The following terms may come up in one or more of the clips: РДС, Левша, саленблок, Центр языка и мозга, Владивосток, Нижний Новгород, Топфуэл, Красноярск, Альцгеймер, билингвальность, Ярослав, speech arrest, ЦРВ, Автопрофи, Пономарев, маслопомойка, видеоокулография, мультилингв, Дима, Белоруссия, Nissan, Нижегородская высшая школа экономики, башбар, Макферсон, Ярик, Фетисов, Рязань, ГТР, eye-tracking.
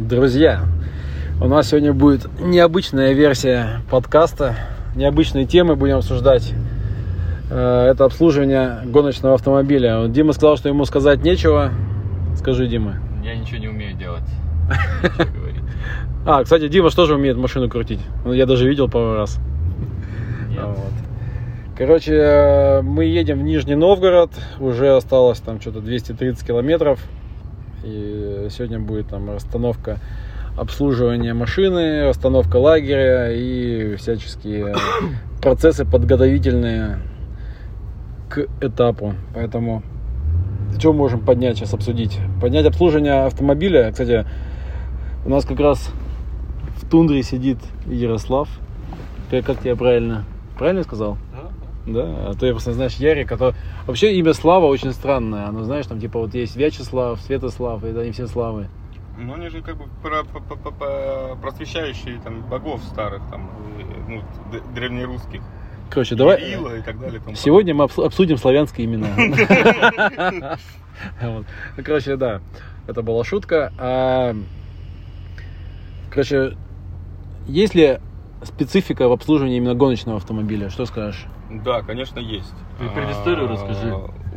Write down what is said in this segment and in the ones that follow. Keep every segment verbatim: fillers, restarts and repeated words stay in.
Друзья, у нас сегодня будет необычная версия подкаста, необычные темы будем обсуждать. Это обслуживание гоночного автомобиля. Дима сказал, что ему сказать нечего. Скажи, Дима. Я ничего не умею делать. А, кстати, Дима тоже умеет машину крутить. Я даже видел пару раз. Короче, мы едем в Нижний Новгород. Уже осталось там что-то двести тридцать километров. И сегодня будет там расстановка обслуживания машины, расстановка лагеря и всяческие процессы подготовительные к этапу. Поэтому что можем поднять сейчас, обсудить? Поднять обслуживание автомобиля. Кстати, у нас как раз в тундре сидит Ярослав. Ты, как тебе правильно? Правильно сказал? Да, а то я просто, знаешь, Ярик, а то... Вообще имя Слава очень странное, оно, знаешь, там типа вот есть Вячеслав, Святослав, и это не все Славы. Ну, они же как бы просвещающие там богов старых, там, ну, древнерусских. Короче, давай, Ирила и так далее. Там, сегодня мы обсудим славянские имена. Короче, да, это была шутка. Короче, есть ли специфика в обслуживании именно гоночного автомобиля, что скажешь? Да, конечно, есть. Ты предысторию а, расскажи.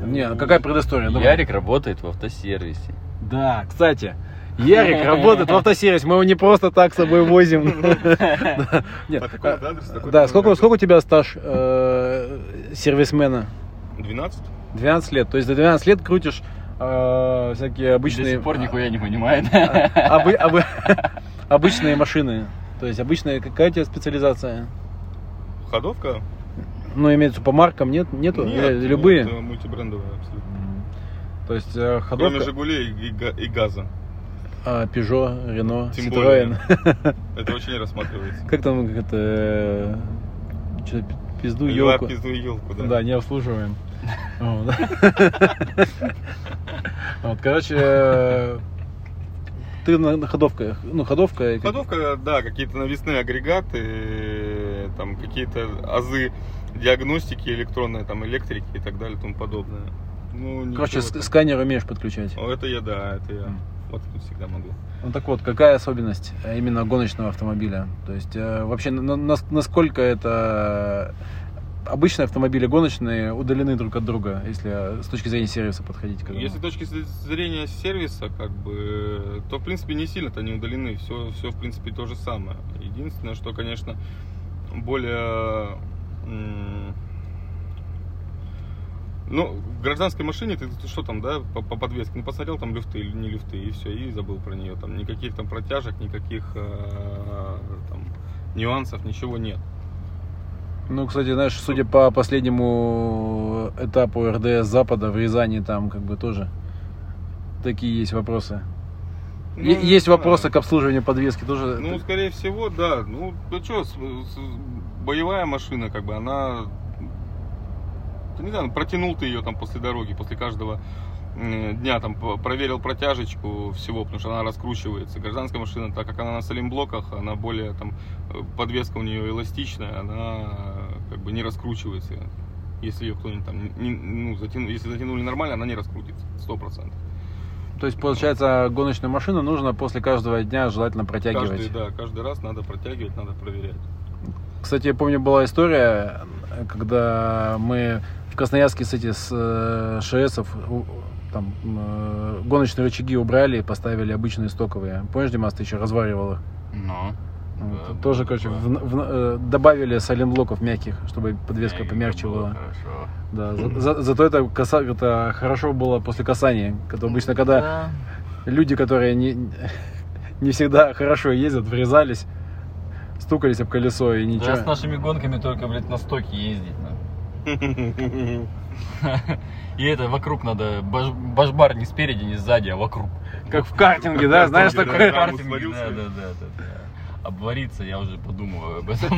Не, какая предыстория? Ярик работает в автосервисе. Да, кстати, Ярик работает в автосервисе. Мы его не просто так с собой возим. Да, сколько у тебя стаж сервисмена? двенадцать. двенадцать лет. То есть за двенадцать лет крутишь всякие обычные... До сих пор нихуя не понимает. Обычные машины. То есть обычная какая у тебя специализация? Ходовка. Ну, имеется по маркам, нет? Нету? Нет, любые? Нет, мультибрендовые абсолютно. Mm-hmm. То есть э, ходовка... Кроме Жигулей и, и газа. А, Пежо, Рено, Ситроен. Это очень рассматривается. Как там, как это... Что-то пизду елку. Пизду елку, да. Да, не обслуживаем. Короче... Ты на ходовках, ну ходовка... Ходовка, да, какие-то навесные агрегаты, там какие-то азы диагностики электронной, там электрики и так далее и тому подобное. Ну, короче, там. Сканер умеешь подключать? О, это я, да, это я. Вот тут всегда могу. Ну так вот, какая особенность именно гоночного автомобиля? То есть вообще на, на, насколько это... Обычные автомобили гоночные удалены друг от друга, если с точки зрения сервиса подходить к этому. Если с точки зрения сервиса, как бы, то в принципе не сильно-то они удалены, все, все в принципе то же самое. Единственное, что, конечно, более... Ну, в гражданской машине ты, ты что там, да, по, по подвеске, ну, посмотрел там люфты или не люфты, и все, и забыл про нее. Там никаких там протяжек, никаких э, там, нюансов, ничего нет. Ну, кстати, знаешь, судя по последнему этапу эр дэ эс Запада в Рязани, там как бы тоже такие есть вопросы. Ну, есть вопросы к обслуживанию подвески тоже? Ну, скорее всего, да. Ну, ну что, боевая машина, как бы, она, не знаю, протянул ты ее там после дороги, после каждого дня, там, проверил протяжечку всего, потому что она раскручивается. Гражданская машина, так как она на саленблоках, она более, там, подвеска у нее эластичная, она, как бы, не раскручивается. Если ее кто-нибудь там, не, ну, затяну, если затянули нормально, она не раскрутится, сто процентов. То есть, получается, гоночную машину нужно после каждого дня желательно протягивать? Каждый, да, каждый раз надо протягивать, надо проверять. Кстати, я помню, была история, когда мы в Красноярске, кстати, с ШСов... Там э, гоночные рычаги убрали и поставили обычные стоковые. Помнишь, Димас, ты еще разваривал их? Ну. Вот, да, тоже, да, короче, да. В, в, э, добавили саленблоков мягких, чтобы подвеска помягче была. Да, за, за, зато это, коса, это хорошо было после касания. Когда, обычно, когда да. люди, которые не, не всегда хорошо ездят, врезались, стукались об колесо и ничего. Да, с нашими гонками только, блядь, на стоке ездить надо. И это вокруг надо, баш, башбар не спереди, не сзади, а вокруг. Как в картинге, да? Знаешь, такое? Да, да, да, да. Обвариться, я уже подумываю об этом.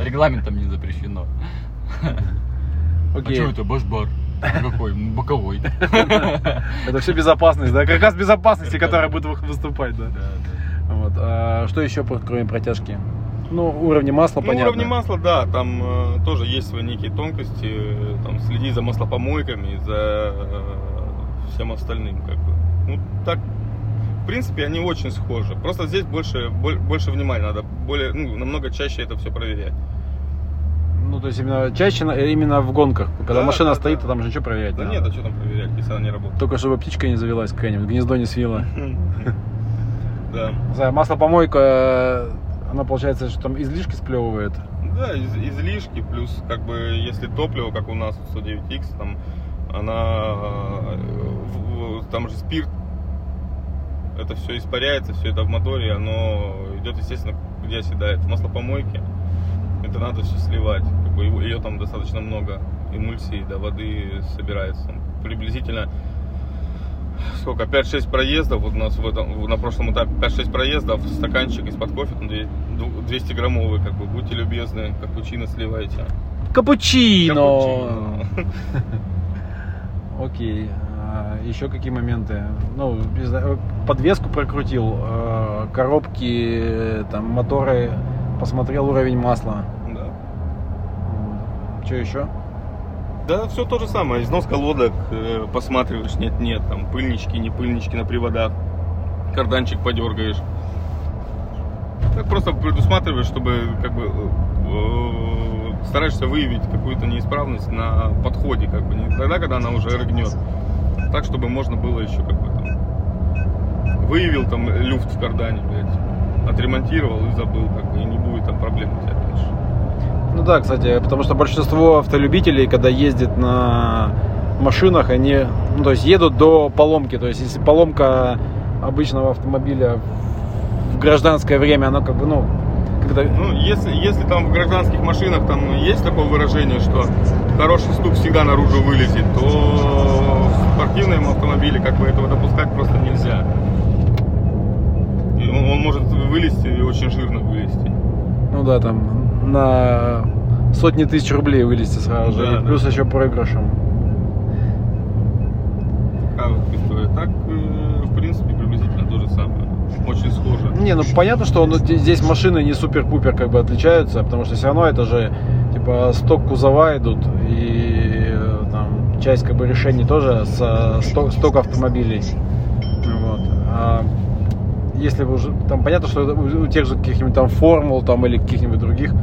Регламентом не запрещено. А что это, башбар? Какой? Боковой. Это все безопасность, да? Как раз безопасности, которая будет выступать, да? Что еще, кроме протяжки? Ну, уровни масла, ну, понятно. Уровни масла, да, там э, тоже есть свои некие тонкости, э, там, следи за маслопомойками, за э, всем остальным, как бы. Ну, так, принципе, они очень схожи. Просто здесь больше, больше внимания надо, более, ну, намного чаще это все проверять. Ну, то есть именно чаще именно в гонках. Когда да, машина да, стоит, да. то там же ничего проверять да не надо. Нет, а что там проверять, если она не работает? Только чтобы птичка не завелась какая-нибудь, гнездо не свила. Да. Маслопомойка, она получается, что там излишки сплевывает? Да, излишки, плюс как бы если топливо, как у нас в сто девять икс, там она, там же спирт, это все испаряется, все это в моторе, оно идет, естественно, где оседает, в маслопомойке. Это надо все сливать, как бы его, ее там достаточно много, эмульсии, да, воды собирается. Приблизительно, сколько, пять-шесть проездов, вот у нас в этом, на прошлом этапе пять-шесть проездов, стаканчик из-под кофе, двести граммовый, как бы, будьте любезны, капучино сливайте. Капучино! Окей, еще какие моменты? Ну, подвеску прокрутил, коробки, там, моторы, посмотрел уровень масла. Да. Что еще? Да, все то же самое. Износ колодок, э, посматриваешь, нет-нет, там пыльнички, не пыльнички на приводах, карданчик подергаешь. Так просто предусматриваешь, чтобы как бы э, стараешься выявить какую-то неисправность на подходе, как бы не тогда, когда она уже рыгнет, так чтобы можно было еще как бы там выявил там люфт в кардане, блядь, отремонтировал и забыл, как бы и не будет там проблем у тебя дальше. Ну да, кстати, потому что большинство автолюбителей, когда ездит на машинах, они, ну, то есть едут до поломки. То есть если поломка обычного автомобиля в гражданское время, она как бы, ну, как-то... Ну, если, если там в гражданских машинах там есть такое выражение, что хороший стук всегда наружу вылезет, то в спортивном автомобиле как бы этого допускать просто нельзя. И он, он может вылезти и очень жирно вылезти. Ну да, там... на сотни тысяч рублей вылезти сразу же, да, да. Плюс еще проигрышем. Такая вот история. Так, в принципе, приблизительно то же самое. Очень схоже. Не, ну понятно, что ну, здесь машины не супер-пупер как бы отличаются, потому что все равно это же типа сток кузова идут, и там часть как бы решений тоже со сток, сток автомобилей. Вот. А если вы уже, там понятно, что у тех же каких-нибудь там формул там или каких-нибудь других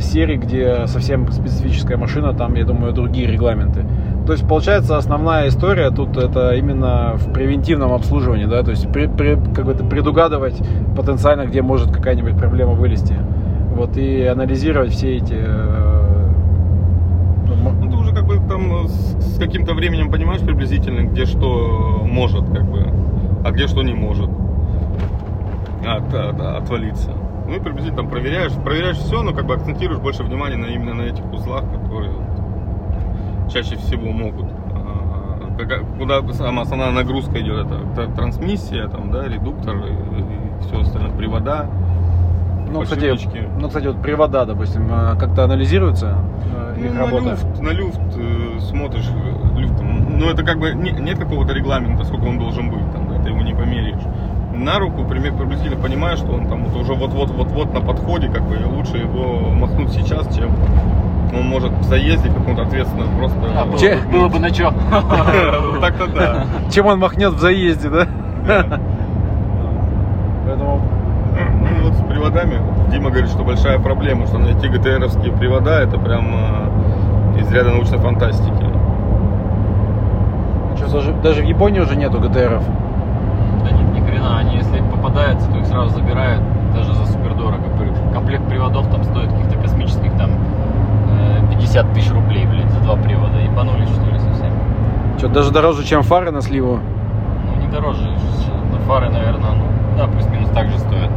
серий, где совсем специфическая машина, там, я думаю, другие регламенты. То есть, получается, основная история тут это именно в превентивном обслуживании, да, то есть при, при, как бы предугадывать потенциально, где может какая-нибудь проблема вылезти, вот, и анализировать все эти... Ну, ты уже как бы там с каким-то временем понимаешь приблизительно, где что может, как бы, а где что не может от, от, отвалиться. Ну и приблизительно там проверяешь, проверяешь все, но как бы акцентируешь больше внимания на, именно на этих узлах, которые чаще всего могут. Куда самая основная нагрузка идет, это трансмиссия, там, да, редуктор и, и все остальное, привода. Ну, кстати, ну, кстати, вот привода, допустим, как-то анализируется ну, их на работа? Люфт, на люфт э, смотришь, люфтом. Ну, это как бы не, нет какого-то регламента, сколько он должен быть, там, да, ты его не померяешь. На руку приблизительно понимаешь, что он там вот уже вот-вот-вот-вот на подходе, как бы, и лучше его махнуть сейчас, чем он может в заезде какому-то ответственно просто... А было, че... было бы на чем. Так-то да. Чем он махнет в заезде, да? Поэтому... Ну вот с приводами, Дима говорит, что большая проблема, что найти ГТРовские привода, это прям из ряда научной фантастики. Даже в Японии уже нету ГТРов. Они, если попадаются, то их сразу забирают, даже за супер дорого. Комплект приводов там стоит каких-то космических там пятьдесят тысяч рублей, блядь, за два привода. Ебанулись, что ли, совсем. Что, даже дороже, чем фары на сливу? Ну, не дороже. Фары, наверное, ну, да, плюс-минус так же стоят.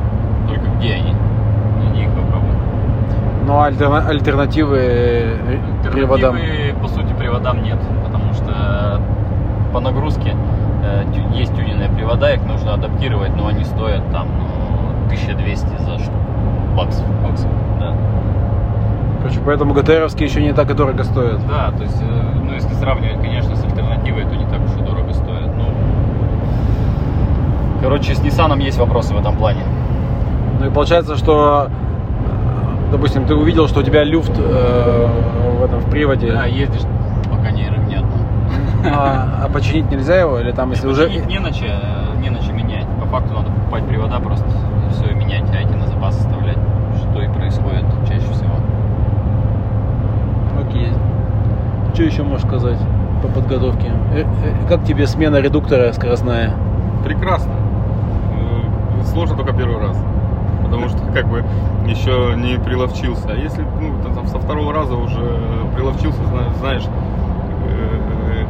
Только где они? Иди их попробуй. Ну, а альтерна- альтернативы, альтернативы приводам? По сути, приводам нет, потому что по нагрузке есть тюнинные привода, их нужно адаптировать, но они стоят там тысяча двести за штуку баксов, баксов, да. Короче, поэтому ГТРовские еще не так и дорого стоят. Да, то есть, ну если сравнивать, конечно, с альтернативой, то не так уж и дорого стоят. Ну, короче, с Nissan есть вопросы в этом плане. Ну и получается, что, допустим, ты увидел, что у тебя люфт э, в этом в приводе. Да, ездишь, пока не рыгнет. А, а починить нельзя его или там если Нет, уже не на че, не на что менять. По факту надо покупать привода просто и все менять, а эти на запас оставлять. Что и происходит чаще всего. Окей. Что еще можешь сказать по подготовке? Как тебе смена редуктора скоростная? Прекрасно. Сложно только первый раз. Потому что как бы еще не приловчился. А если ну, там, со второго раза уже приловчился, знаешь,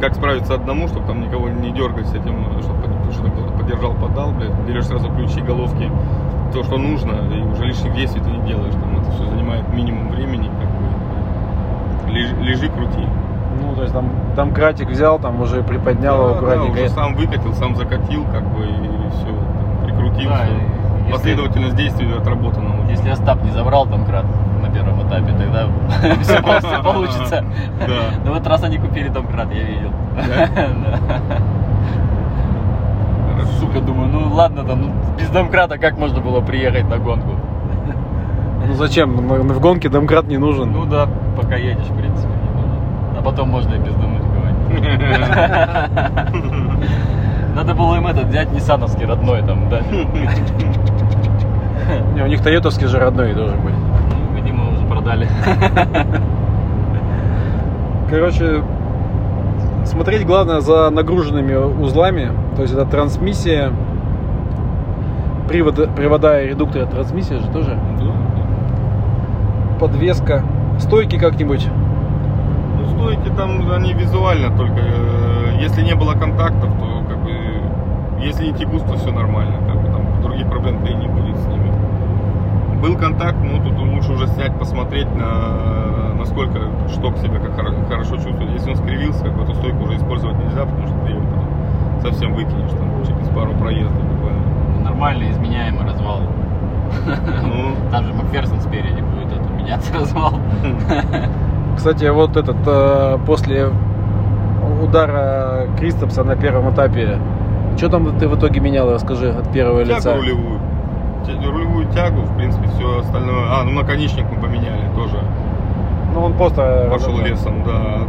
как справиться одному, чтобы там никого не дергать с этим, чтобы, чтобы кто-то подержал, подал, блядь. Берешь сразу ключи, головки, то, что нужно, и уже лишних действий ты не делаешь. Там это все занимает минимум времени, как бы. Лежи, лежи, крути. Ну, то есть там, там кратик взял, там уже приподнял, да, его аккуратненько. Да, уже сам выкатил, сам закатил, как бы, и все, там, прикрутил. Да, если... Последовательность действий отработана. Если Остап не забрал там крат на первом этапе, тогда все просто получится. Но в этот раз они купили там крат, я видел. Сука, думаю, ну ладно, там без домкрата как можно было приехать на гонку? Ну зачем? В гонке домкрат не нужен. Ну да, пока едешь, в принципе, не нужен. А потом можно и без дома говорить. Надо было им этот взять ниссановский родной там, да. Не, у них тойотовский же родной должен быть. Ну, видимо, уже продали. Короче, смотреть главное за нагруженными узлами. То есть это трансмиссия, привода, привода и редуктора, трансмиссия же тоже. Да. Подвеска. Стойки как-нибудь? Ну, стойки там, они визуально только. Если не было контактов, то как бы, если не текут, то все нормально. Как бы, там других проблем-то и не будет с ними. Был контакт, ну тут лучше уже снять, посмотреть, на насколько шток себя как хорошо чувствует. Если он скривился, как бы, то стойку уже использовать нельзя, потому что ты его потом совсем выкинешь там, через пару проездов буквально. Нормально, изменяемый развал. Ну... Там же Макферсон спереди будет это, меняться развал. Кстати, вот этот после удара Кристопса на первом этапе, что там ты в итоге менял, расскажи, от первого Тягу лица? Рулевую. Рулевую тягу, в принципе, все остальное. А, ну наконечник мы поменяли тоже. Ну он просто пошел лесом, да.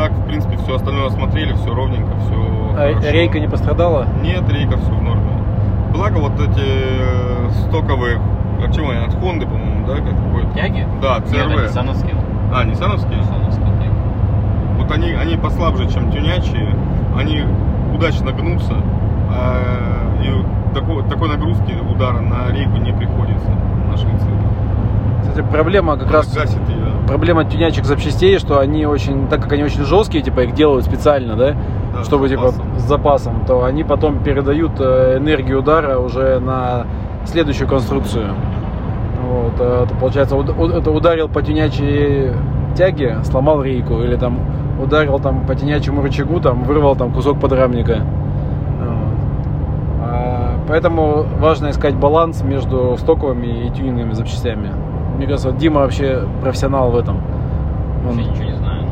Так, в принципе, все остальное осмотрели, все ровненько, все а хорошо. Рейка не пострадала? Нет, рейка все в норме. Благо вот эти стоковые, от чего они, от Honda, по-моему, да? Какой-то? Тяги? Да, ЦРВ. Нет, ниссановские. А, ниссановские? Ниссановские тяги. Вот они, они послабже, чем тюнячие, они удачно гнутся, а, и такой, такой нагрузки удара на рейку не приходится в нашей цели. Кстати, проблема как раз... Гасит ее. Проблема тюнячих запчастей, что они очень, так как они очень жесткие, типа их делают специально, да, да, чтобы с типа с запасом, то они потом передают энергию удара уже на следующую конструкцию. Вот, это, получается, это ударил по тюнячей тяге, сломал рейку, или там ударил там по тюнячему рычагу, там вырвал там кусок подрамника. Вот. Поэтому важно искать баланс между стоковыми и тюнинными запчастями. Мне кажется, вот Дима вообще профессионал в этом. Он... Я ничего не знаю.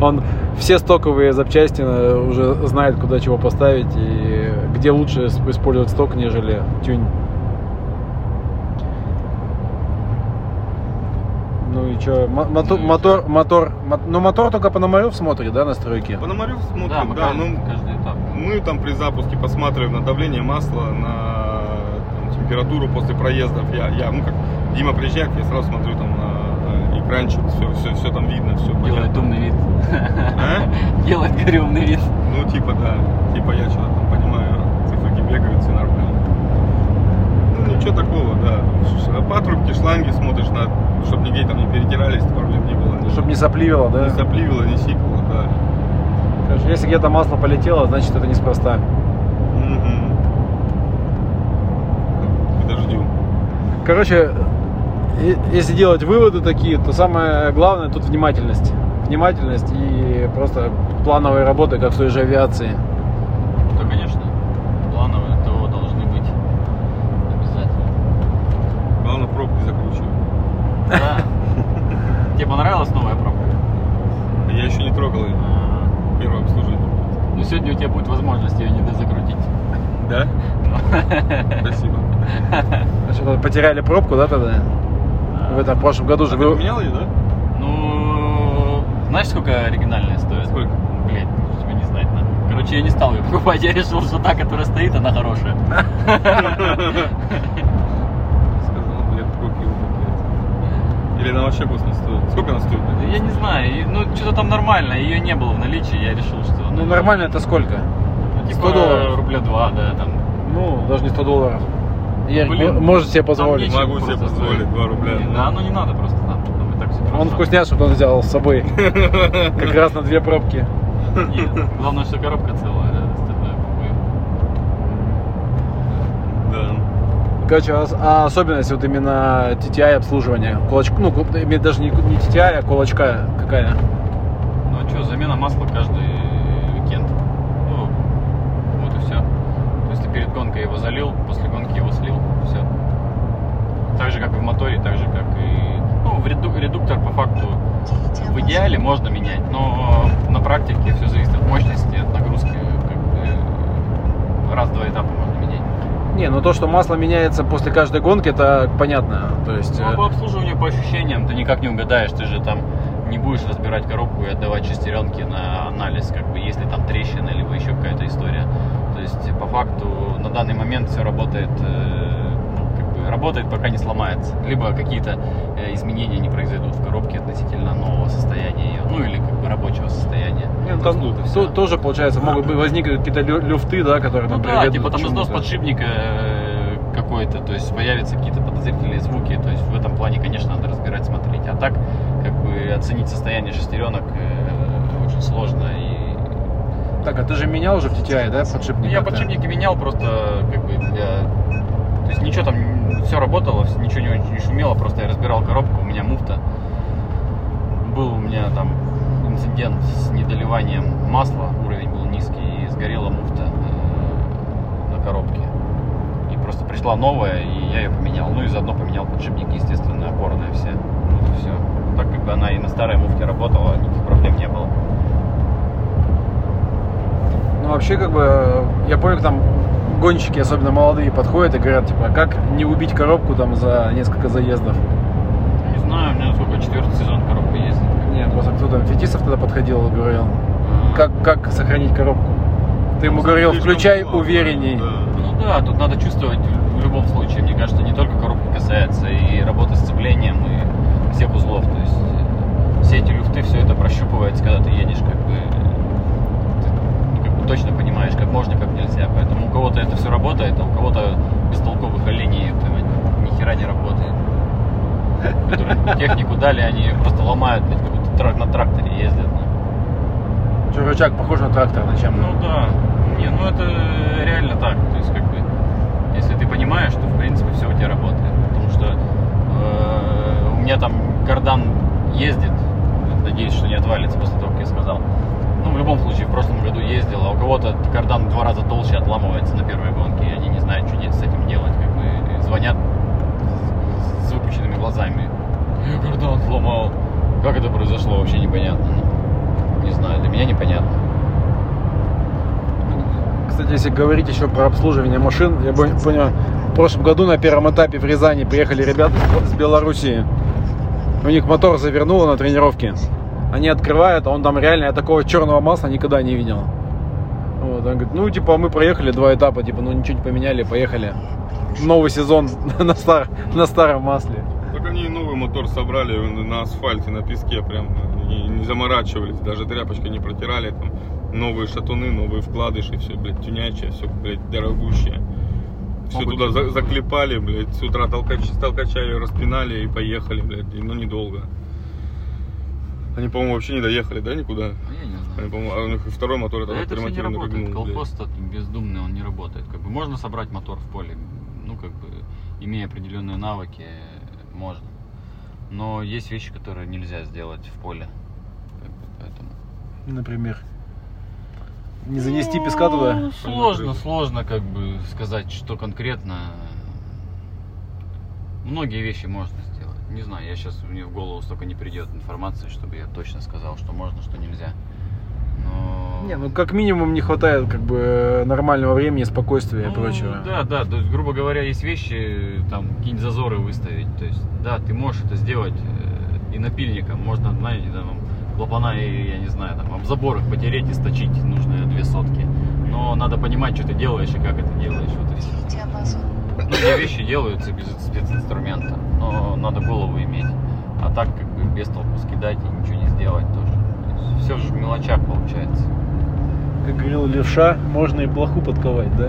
Он все стоковые запчасти уже знает, куда чего поставить и где лучше использовать сток, нежели тюнь. Ну и что, мотор, мотор, мотор, ну мотор только Пономарев смотрит, да, на стройке? Пономарев смотрит, да, да, ну, каждый этап. Мы там при запуске посматриваем на давление масла, на температуру после проездов. Я, я, ну как Дима приезжает, я сразу смотрю там на экранчик, все, все, все там видно, все понятно. Делает умный вид. А? Делает, говорю, умный вид. Ну типа да, типа я что-то там понимаю, циферки бегают, все нормально. Ну ничего такого, да. Патрубки, шланги смотришь, на, чтобы нигде там не перетирались, проблем не было. Чтобы не сопливило, да? Не сопливило, не сипало, да. Короче, если где-то масло полетело, значит это неспроста. Короче, если делать выводы такие, то самое главное тут внимательность. Внимательность и просто плановые работы, как в той же авиации. Да, конечно. Плановые, то должны быть обязательно. Главное, пробки закручивать. Да. Тебе понравилась новая пробка? Я еще не трогал ее. Первое обслуживание. Ну, сегодня у тебя будет возможность ее не дозакрутить. Да? Спасибо. Что-то потеряли пробку, да, тогда? Да. В этом в прошлом году же... А вы... ты поменял ее, да? Ну, знаешь, сколько оригинальная стоит? Сколько? Блять, тебе не знать надо. Короче, я не стал ее покупать, я решил, что та, которая стоит, она хорошая. Сказал, блядь, купил, блядь. Или она вообще просто стоит? Сколько она стоит? Я не знаю, ну что-то там нормально, ее не было в наличии, я решил, что... Ну нормально это сколько? Типа сто долларов. Рубля два, да, там. Ну, даже не сто долларов. Ярик, блин, можешь себе позволить? Не могу себе позволить, два рубля. Блин, да, ну не надо просто, нам, нам и так все хорошо. Он вкусняшек он взял с собой, как раз на две пробки. Нет, главное, что коробка целая, да, остальное пупы. Да. Короче, а особенность вот именно ти ти ай обслуживания, кулачка, ну, даже не ти ти ай, а кулачка какая? Ну а что, замена масла каждый уикенд. Перед гонкой его залил, после гонки его слил, все. Так же, как и в моторе, так же, как и... Ну, в реду... редуктор, по факту, в идеале можно менять, но на практике все зависит от мощности, от нагрузки. Как бы раз-два этапа можно менять. Не, ну то, что масло меняется после каждой гонки, это понятно, то есть... Ну, по обслуживанию, по ощущениям, ты никак не угадаешь, ты же там не будешь разбирать коробку и отдавать шестеренки на анализ, как бы, если там трещина, либо еще какая-то история. То есть, по факту, на данный момент все работает, ну, как бы, работает, пока не сломается. Либо какие-то изменения не произойдут в коробке относительно нового состояния ее, ну, или, как бы, рабочего состояния. Нет, там то, все. Тоже, получается, могут возникнуть какие-то люфты, да, которые, ну, там, да, типа, там износ подшипника какой-то, то есть, появятся какие-то подозрительные звуки, то есть, в этом плане, конечно, надо разбирать, смотреть. А так, как бы, оценить состояние шестеренок очень сложно. И так, а ты же менял уже в ти ти ай, да, подшипники? Я подшипники менял, просто как бы для... То есть ничего там, все работало, ничего не, не шумело, просто я разбирал коробку, у меня муфта. Был у меня там инцидент с недоливанием масла, уровень был низкий, и сгорела муфта э, на коробке. И просто пришла новая, и я ее поменял. Ну и заодно поменял подшипники, естественно, опорные все. Вот и все. Так как бы она и на старой муфте работала, никаких проблем не было. Ну, вообще, как бы, я понял, там гонщики, особенно молодые, подходят и говорят, типа, как не убить коробку там за несколько заездов? Не знаю, у меня сколько, четвертый сезон коробка ездит. Нет, просто кто там, Фетисов тогда подходил и говорил, а-а-а, как, как сохранить коробку? Ты ему ну, говорил, включай плохо, уверенней. Да. Ну да, тут надо чувствовать в любом случае, мне кажется, не только коробка касается, и работа с сцеплением, и всех узлов, то есть все эти люфты, все это прощупывается, когда ты едешь, как бы... точно понимаешь, как можно, как нельзя. Поэтому у кого-то это все работает, а у кого-то бестолковых оленей ни хера не работает. Которые технику дали, они просто ломают, как будто на тракторе ездят. Че, рычаг похож на трактор на чем? Ну да. Не, ну это реально так. То есть, как бы, если ты понимаешь, то в принципе все у тебя работает. Потому что э, у меня там кардан ездит. Надеюсь, что не отвалится после того, как я сказал. Ну, в любом случае, в прошлом году ездил, а у кого-то кардан в два раза толще отламывается на первой гонке, и они не знают, что с этим делать, как бы, звонят с, с выпущенными глазами. Я кардан сломал. Как это произошло, вообще непонятно. Ну, не знаю, для меня непонятно. Кстати, если говорить еще про обслуживание машин, я понял, в прошлом году на первом этапе в Рязани приехали ребята с Белоруссии. У них мотор завернуло на тренировке. Они открывают, а он там реально, я такого черного масла никогда не видел. Вот, он говорит, ну, типа, мы проехали два этапа, типа, ну, ничего не поменяли, поехали. Новый сезон на, стар, на старом масле. Так они новый мотор собрали на асфальте, на песке прям, и не заморачивались, даже тряпочкой не протирали, там, новые шатуны, новые вкладыши, все, блядь, тюнячее, все, блядь, дорогущее. Все могут туда за, заклепали, блядь, с утра толкач, толкача ее распинали и поехали, блядь, и, ну, недолго. Они, по-моему, вообще не доехали, да, никуда? Я не знаю. Они, по-моему, у них второй мотор это да вот, это все не работает. Колхоз бездумный, он не работает. Как бы можно собрать мотор в поле, ну, как бы, имея определенные навыки, можно. Но есть вещи, которые нельзя сделать в поле. Поэтому. Например? Не занести ну, песка туда? Сложно, Например. сложно, как бы, сказать, что конкретно. Многие вещи можно сделать. Не знаю, я сейчас, мне в голову столько не придет информации, чтобы я точно сказал, что можно, что нельзя. Но... Не, ну как минимум не хватает как бы нормального времени, спокойствия ну, и прочего. Да, да, то есть, грубо говоря, есть вещи, там, какие-нибудь зазоры выставить. То есть, да, ты можешь это сделать и напильником. Можно, знаете, там, клапана, и, я не знаю, там, об заборах потереть и сточить нужные две сотки. но надо понимать, что ты делаешь и как это делаешь. Вот и все. Многие вещи делаются без специнструмента, но надо голову иметь. А так как бы без толку скидать и ничего не сделать тоже. Все же в мелочах получается. Как говорил Левша, можно и блоху подковать, да?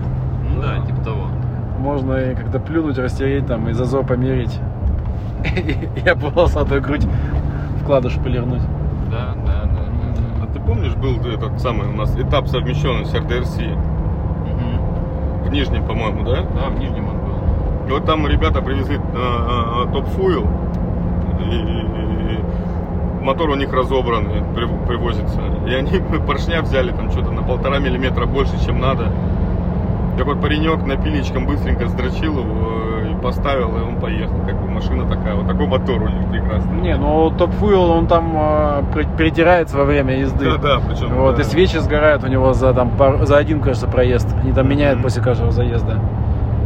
Ну да, типа того. Можно и как-то плюнуть, растереть там и зазор померить. Я полосатую грудь вкладыш полирнуть. Да, да, да, да. А ты помнишь, был этот самый у нас этап совмещенный с РДС? В Нижнем, по-моему, да? Да, в Нижнем он был. И вот там ребята привезли Топфуэл. Мотор у них разобран, привозится. И они поршня взяли там что-то на полтора миллиметра больше, чем надо. Так вот паренек напильничком быстренько сдрочил его и поставил, и он поехал. Как бы машина такая, вот такой мотор у них прекрасный. Не, ну Топфуэл, он там э, перетирается во время езды. Да, да, причем. Вот, да. И свечи сгорают у него за, там, пар... за один, кажется, проезд. Они там mm-hmm. меняют после каждого заезда.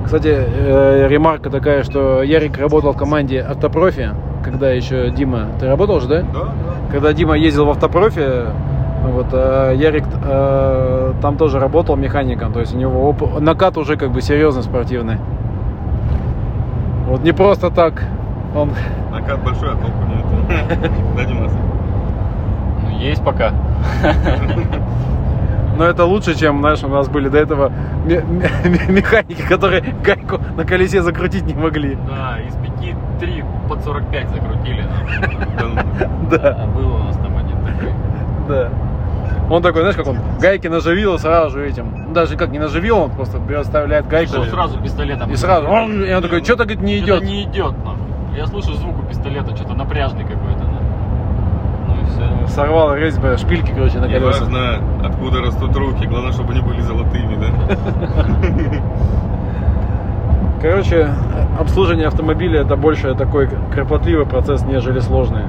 Кстати, э, ремарка такая, что Ярик работал в команде Автопрофи, когда еще Дима... Ты работал же, да? Да, да. Когда Дима ездил в Автопрофи, вот, а Ярик а, там тоже работал механиком, то есть у него оп... накат уже как бы серьезный, спортивный. Вот не просто так он... Накат большой, а толку нет. Да, Димас? Ну, есть пока. Но это лучше, чем, знаешь, у нас были до этого механики, которые гайку на колесе закрутить не могли. Да, из пяти три под сорок пять закрутили. Да. Было у нас там один такой. Да. Он такой, знаешь, как он гайки наживил сразу же этим. Даже как не наживил, он просто оставляет гайку. Что, сразу пистолетом. И сразу. И он такой, что-то, говорит, не идет. Не идет, нахуй. Я слышу звук у пистолета, что-то напряжный какой-то. Сорвал резьба, шпильки, короче, на колесах. Не важно, откуда растут руки, главное, чтобы они были золотыми, да? Короче, обслуживание автомобиля — это больше такой кропотливый процесс, нежели сложный.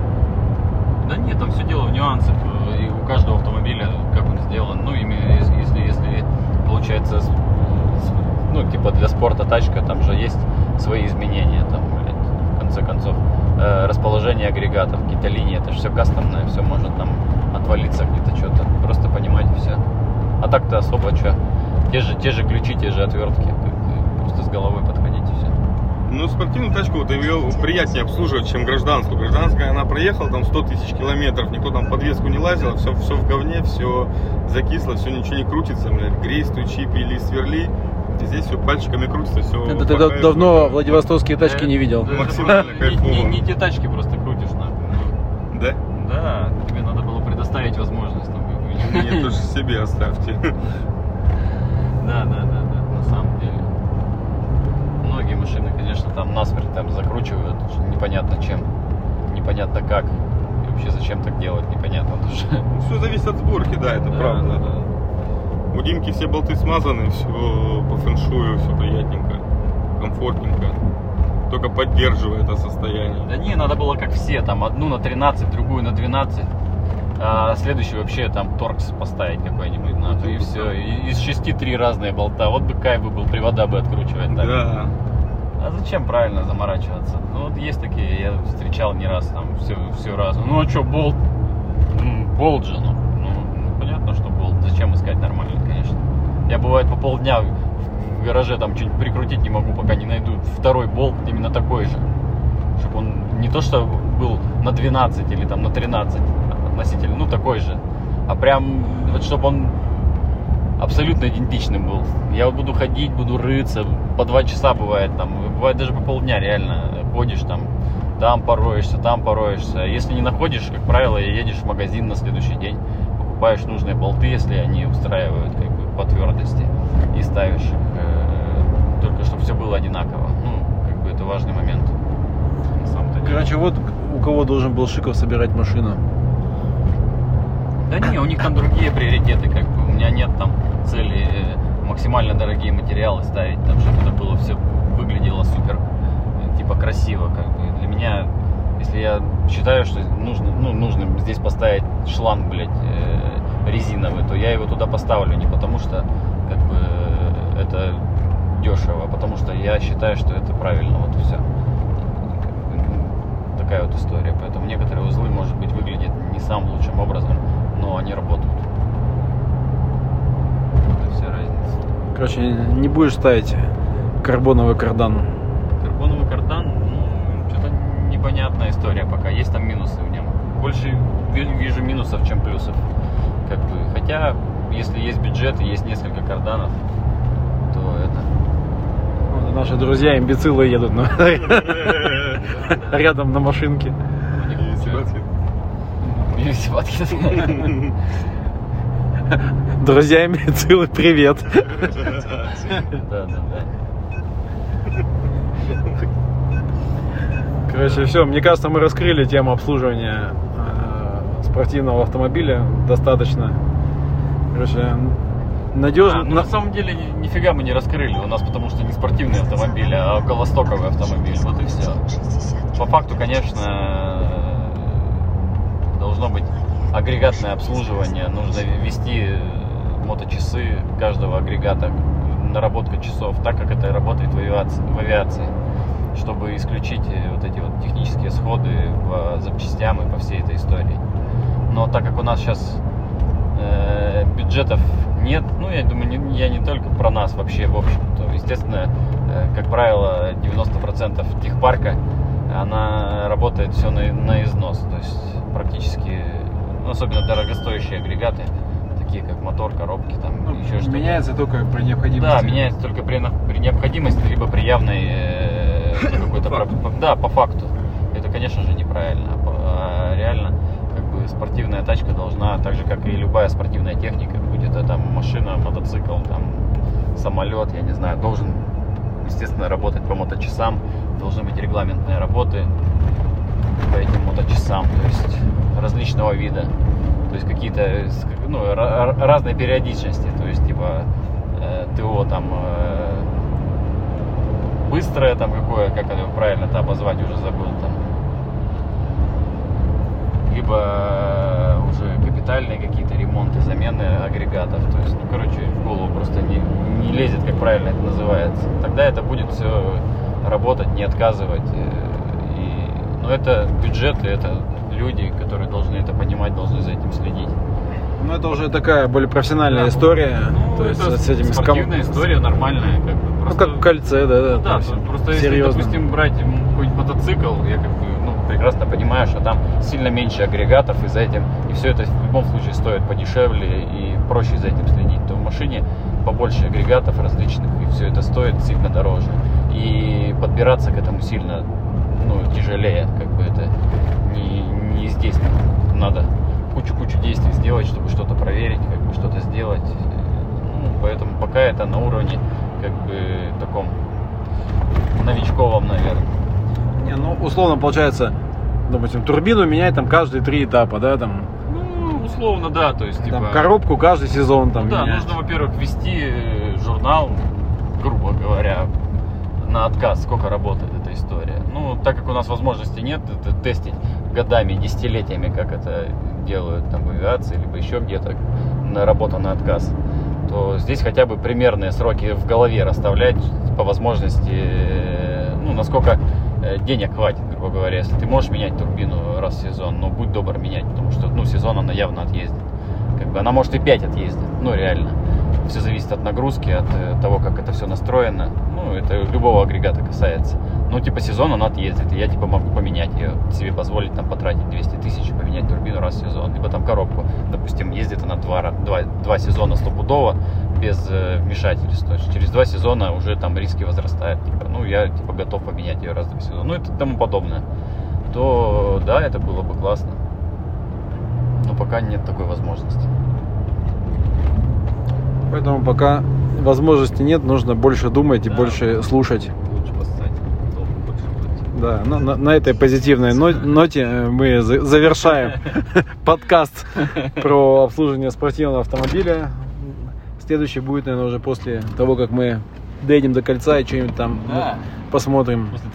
Да нет, там все дело в нюансах, и у каждого автомобиля, как он сделан. Ну, если, если получается, ну, типа для спорта тачка, там же есть свои изменения, там, в конце концов. Расположение агрегатов, какие-то линии, это же все кастомное, все может там отвалиться где-то что-то, просто понимать и все. А так-то особо что, те же, те же ключи, те же отвертки, просто с головой подходить и все. Ну, спортивную тачку, вот ее приятнее обслуживать, чем гражданскую. Гражданская, она проехала там сто тысяч километров, никто там подвеску не лазил, все, все в говне, все закисло, все ничего не крутится, блядь, грейс, тучи, пили, сверли. Здесь все пальчиками крутится, все. Это ты давно что-то... владивостокские тачки я, не видел. Да, максимально кайфово. Не, не, не те тачки просто крутишь, нахуй. Да? Да, тебе надо было предоставить возможность. Там, нет, тоже себе оставьте. Да, да, да, да, на самом деле. Многие машины, конечно, там насмерть там закручивают, непонятно чем, непонятно как. И вообще зачем так делать, непонятно тоже. Все зависит от сборки, да, это да, правда. Да, да. У Димки все болты смазаны, все по фэншую, все приятненько, комфортненько, только поддерживает это состояние. Да не, надо было как все, там одну на тринадцать, другую на двенадцать, а следующий вообще там торкс поставить какой-нибудь надо, и все, и из шести три разные болта, вот бы кайф бы был, привода бы откручивать. Так. Да. А зачем правильно заморачиваться? Ну вот есть такие, я встречал не раз там, все, все разное, ну а что, болт, болт же, ну. Зачем искать нормально, конечно. Я бывает по полдня в гараже там что-нибудь прикрутить не могу, пока не найду второй болт именно такой же. Чтобы он не то что был на двенадцать или там на тринадцать относительно, ну такой же. А прям, вот чтобы он абсолютно идентичным был. Я вот буду ходить, буду рыться, по два часа бывает там. Бывает даже по полдня реально. Ходишь там, там пороешься, там пороешься. Если не находишь, как правило, едешь в магазин на следующий день. Покупаешь нужные болты, если они устраивают как бы по твердости, и ставишь их, э, только чтобы все было одинаково. Ну, как бы это важный момент. Короче, вот у кого должен был Шиков собирать машину. Да не, у них там другие приоритеты, как бы. У меня нет там цели максимально дорогие материалы ставить, там, чтобы это было все выглядело супер, типа красиво, как бы. Для меня, если я считаю, что нужно, ну, нужно здесь поставить шланг, блядь, э, резиновый, то я его туда поставлю не потому, что как бы это дешево, а потому что я считаю, что это правильно, вот и все. Такая вот история. Поэтому некоторые узлы, может быть, выглядят не самым лучшим образом, но они работают. Вот и все. вся разница. Короче, не будешь ставить карбоновый кардан. Карбоновый кардан, ну, что-то непонятная история пока. Есть там минусы в нем. Больше вижу минусов, чем плюсов. Как бы, хотя, если есть бюджет и есть несколько карданов, то это... Вот, наши друзья имбецилы едут рядом на машинке. Друзья имбецилы, привет. Короче, все, мне кажется, мы раскрыли тему обслуживания спортивного автомобиля достаточно. Короче, надежно. А, ну, на самом деле нифига мы не раскрыли. У нас потому что не спортивный автомобиль, а околостоковый автомобиль. Вот и все. По факту, конечно, должно быть агрегатное обслуживание. Нужно вести моточасы каждого агрегата, наработка часов, так как это работает в авиации, в авиации, чтобы исключить вот эти вот технические сходы по запчастям и по всей этой истории. Но так как у нас сейчас э, бюджетов нет, ну, я думаю, не, я не только про нас, вообще, в общем, то, естественно, э, как правило, девяносто процентов техпарка, она работает все на, на износ, то есть практически, ну, особенно дорогостоящие агрегаты, такие как мотор, коробки, там, ну, еще что-то. Меняется только при необходимости. Да, меняется только при, при необходимости, либо при явной э, какой-то... Да, по факту. Это, конечно же, неправильно, а реально... Спортивная тачка должна, так же как и любая спортивная техника, будь это там машина, мотоцикл, там самолет, я не знаю, должен, естественно, работать по моточасам, должны быть регламентные работы по этим моточасам, то есть различного вида, то есть какие-то, ну, разные периодичности, то есть типа э, ТО там э, быстрое там какое, как это правильно-то обозвать, уже забыл там. Либо уже капитальные какие-то ремонты, замены агрегатов. То есть, ну, короче, в голову просто не, не лезет, как правильно это называется. Тогда это будет все работать, не отказывать. И, но это бюджет, и это люди, которые должны это понимать, должны за этим следить. Ну, это уже такая более профессиональная, да, история. Ну, то есть, с этими спортивная скам... история нормальная. Как бы, просто... Ну, как в кольце, да, да. Ну, да, то, просто серьезно. Если, допустим, брать какой-нибудь мотоцикл, я как бы... прекрасно понимаешь, что там сильно меньше агрегатов, и за этим, и все это в любом случае стоит подешевле и проще за этим следить, то в машине побольше агрегатов различных, и все это стоит сильно дороже, и подбираться к этому сильно, ну, тяжелее, как бы это не, не здесь надо кучу-кучу действий сделать, чтобы что-то проверить, как бы что-то сделать, ну, поэтому пока это на уровне как бы таком новичковом, наверное. Не, ну, условно, получается, допустим, турбину менять там каждые три этапа, да, там? Ну, условно, да, то есть, типа... Там, коробку каждый сезон там, ну, да, менять. Нужно, во-первых, вести журнал, грубо говоря, на отказ, сколько работает эта история. Ну, так как у нас возможности нет, это тестить годами, десятилетиями, как это делают там в авиации, либо еще где-то, на работу на отказ, то здесь хотя бы примерные сроки в голове расставлять по возможности, ну, насколько... денег хватит, грубо говоря, если ты можешь менять турбину раз в сезон, но будь добр менять, потому что, ну, сезон она явно отъездит. Как бы она может и пять отъездит, ну, реально. Все зависит от нагрузки, от того, как это все настроено. Ну, это любого агрегата касается. Ну, типа, сезон она отъездит, и я, типа, могу поменять ее, себе позволить, там, потратить двести тысяч, поменять турбину раз в сезон. Либо там коробку, допустим, ездит она два, два, два сезона стопудово, без э, вмешательств. То есть через два сезона уже там риски возрастают. Типа, ну, я, типа, готов поменять ее раз в сезон. Ну, и тому подобное. То, да, это было бы классно. Но пока нет такой возможности. Поэтому пока возможности нет, нужно больше думать и, да, больше слушать. Лучше поставить, больше быть. Да, на, на, на этой позитивной но, ноте мы за, завершаем подкаст про обслуживание спортивного автомобиля. Следующий будет, наверное, уже после того, как мы доедем до кольца и что-нибудь там, да, ну, посмотрим. После